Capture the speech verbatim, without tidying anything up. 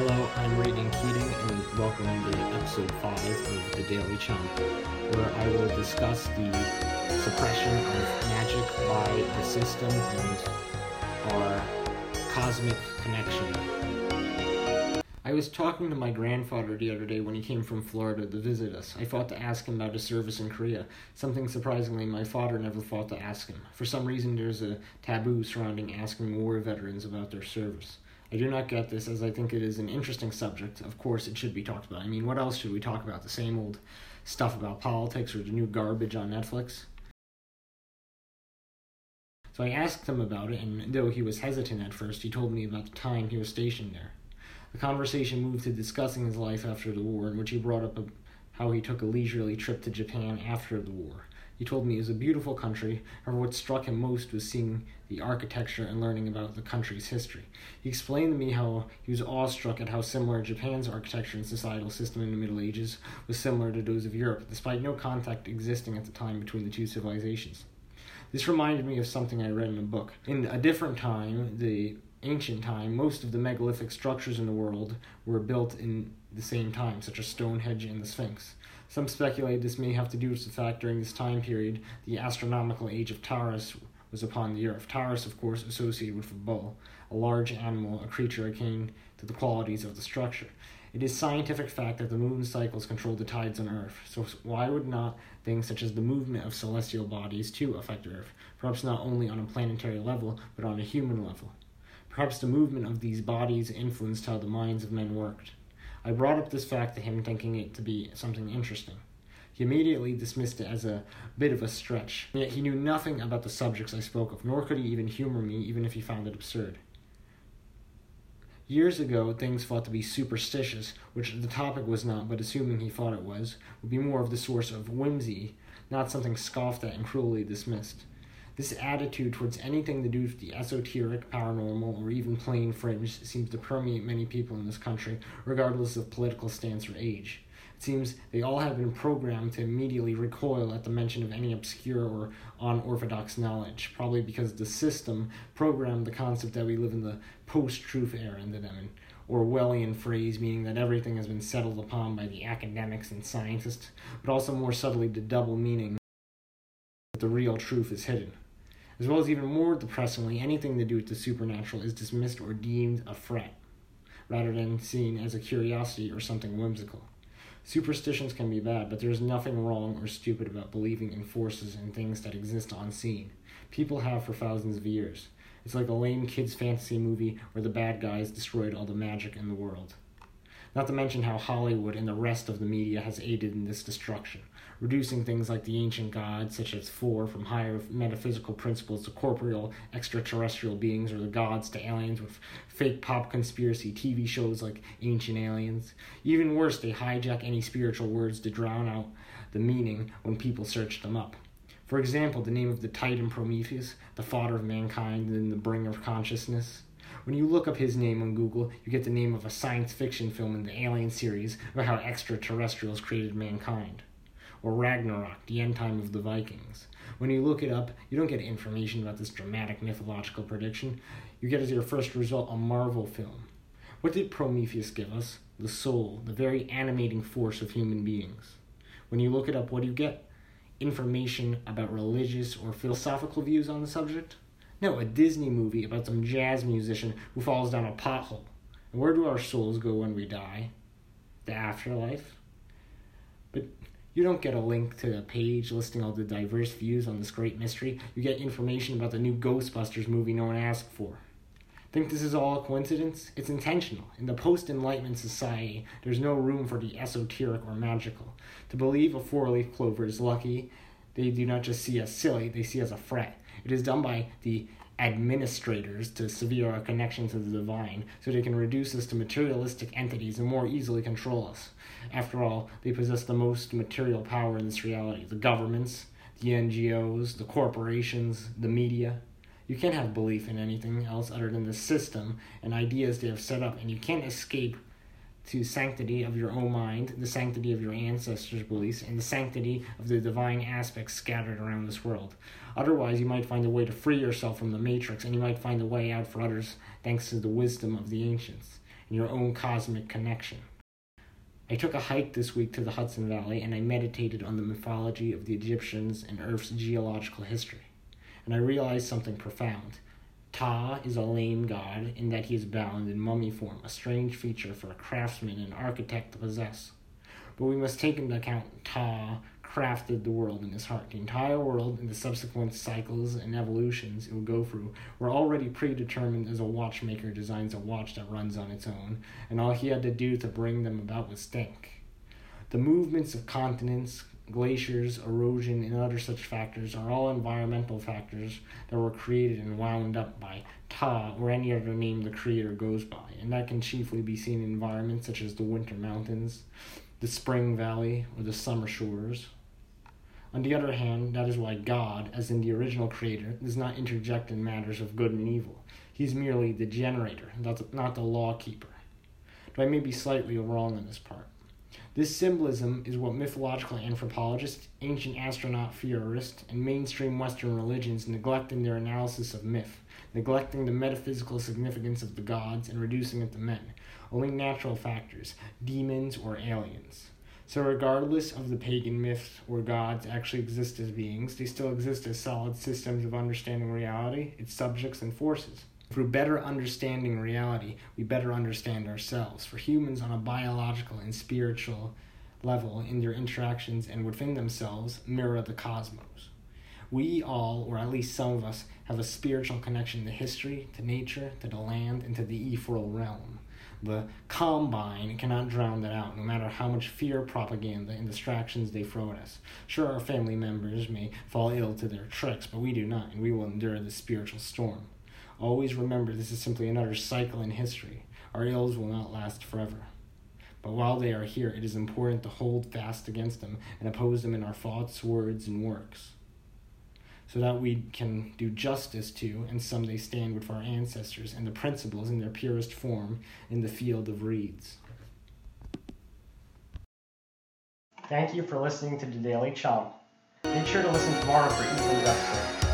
Hello, I'm Regan Keating, and welcome to episode five of The Daily Chomp, where I will discuss the suppression of magic by the system and our cosmic connection. I was talking to my grandfather the other day when he came from Florida to visit us. I thought to ask him about his service in Korea, something surprisingly my father never thought to ask him. For some reason, there's a taboo surrounding asking war veterans about their service. I do not get this, as I think it is an interesting subject. Of course, it should be talked about. I mean, what else should we talk about? The same old stuff about politics or the new garbage on Netflix? So I asked him about it, and though he was hesitant at first, he told me about the time he was stationed there. The conversation moved to discussing his life after the war, in which he brought up a, how he took a leisurely trip to Japan after the war. He told me it was a beautiful country, however what struck him most was seeing the architecture and learning about the country's history. He explained to me how he was awestruck at how similar Japan's architecture and societal system in the Middle Ages was similar to those of Europe, despite no contact existing at the time between the two civilizations. This reminded me of something I read in a book. In a different time, the ancient time, most of the megalithic structures in the world were built in the same time, such as Stonehenge and the Sphinx. Some speculate this may have to do with the fact during this time period, the astronomical age of Taurus was upon the earth. Taurus, of course, associated with a bull, a large animal, a creature akin to the qualities of the structure. It is scientific fact that the moon's cycles control the tides on Earth, so why would not things such as the movement of celestial bodies too affect Earth, perhaps not only on a planetary level, but on a human level? Perhaps the movement of these bodies influenced how the minds of men worked. I brought up this fact to him, thinking it to be something interesting. He immediately dismissed it as a bit of a stretch, yet he knew nothing about the subjects I spoke of, nor could he even humor me, even if he found it absurd. Years ago, things thought to be superstitious, which the topic was not, but assuming he thought it was, would be more of the source of whimsy, not something scoffed at and cruelly dismissed. This attitude towards anything to do with the esoteric, paranormal, or even plain fringe seems to permeate many people in this country, regardless of political stance or age. It seems they all have been programmed to immediately recoil at the mention of any obscure or unorthodox knowledge, probably because the system programmed the concept that we live in the post-truth era into them, an Orwellian phrase meaning that everything has been settled upon by the academics and scientists, but also more subtly the double meaning that the real truth is hidden. As well as even more depressingly, anything to do with the supernatural is dismissed or deemed a threat, rather than seen as a curiosity or something whimsical. Superstitions can be bad, but there is nothing wrong or stupid about believing in forces and things that exist unseen. People have for thousands of years. It's like a lame kid's fantasy movie where the bad guys destroyed all the magic in the world. Not to mention how Hollywood and the rest of the media has aided in this destruction, reducing things like the ancient gods, such as Thor, from higher metaphysical principles to corporeal extraterrestrial beings, or the gods to aliens with fake pop conspiracy T V shows like Ancient Aliens. Even worse, they hijack any spiritual words to drown out the meaning when people search them up. For example, the name of the Titan Prometheus, the father of mankind and the bringer of consciousness. When you look up his name on Google, you get the name of a science fiction film in the Alien series about how extraterrestrials created mankind. Or Ragnarok, the end time of the Vikings. When you look it up, you don't get information about this dramatic mythological prediction. You get as your first result a Marvel film. What did Prometheus give us? The soul, the very animating force of human beings. When you look it up, what do you get? Information about religious or philosophical views on the subject? No, a Disney movie about some jazz musician who falls down a pothole. And where do our souls go when we die? The afterlife? But you don't get a link to a page listing all the diverse views on this great mystery. You get information about the new Ghostbusters movie no one asked for. Think this is all a coincidence? It's intentional. In the post-enlightenment society, there's no room for the esoteric or magical. To believe a four-leaf clover is lucky, they do not just see us silly, they see us a threat. It is done by the administrators to sever our connection to the divine, so they can reduce us to materialistic entities and more easily control us. After all, they possess the most material power in this reality. The governments, the N G Os, the corporations, the media. You can't have belief in anything else other than the system and ideas they have set up, and you can't escape to sanctity of your own mind, the sanctity of your ancestors' beliefs, and the sanctity of the divine aspects scattered around this world. Otherwise, you might find a way to free yourself from the matrix, and you might find a way out for others thanks to the wisdom of the ancients. and your own cosmic connection. I took a hike this week to the Hudson Valley, and I meditated on the mythology of the Egyptians and Earth's geological history. And I realized something profound. Ptah is a lame god in that he is bound in mummy form, a strange feature for a craftsman and architect to possess. But we must take into account Ptah crafted the world in his heart. The entire world and the subsequent cycles and evolutions it will go through were already predetermined, as a watchmaker designs a watch that runs on its own, and all he had to do to bring them about was think. The movements of continents, glaciers, erosion, and other such factors are all environmental factors that were created and wound up by Ptah, or any other name the creator goes by, and that can chiefly be seen in environments such as the Winter Mountains, the Spring Valley, or the Summer Shores. On the other hand, that is why God, as in the original creator, does not interject in matters of good and evil. He's merely the generator, not the law keeper. Though I may be slightly wrong on this part. This symbolism is what mythological anthropologists, ancient astronaut theorists, and mainstream Western religions neglect in their analysis of myth, neglecting the metaphysical significance of the gods and reducing it to men, only natural factors, demons or aliens. So regardless of the pagan myths or gods actually exist as beings, they still exist as solid systems of understanding reality, its subjects, and forces. Through better understanding reality, we better understand ourselves. For humans on a biological and spiritual level, in their interactions and within themselves, mirror the cosmos. We all, or at least some of us, have a spiritual connection to history, to nature, to the land, and to the ethereal realm. The combine cannot drown that out, no matter how much fear, propaganda, and distractions they throw at us. Sure, our family members may fall ill to their tricks, but we do not, and we will endure this spiritual storm. Always remember, this is simply another cycle in history. Our ills will not last forever. But while they are here, it is important to hold fast against them and oppose them in our thoughts, words, and works, so that we can do justice to and someday stand with our ancestors and the principles in their purest form in the field of reeds. Thank you for listening to The Daily Chomp. Make sure to listen tomorrow for Ethan's episode.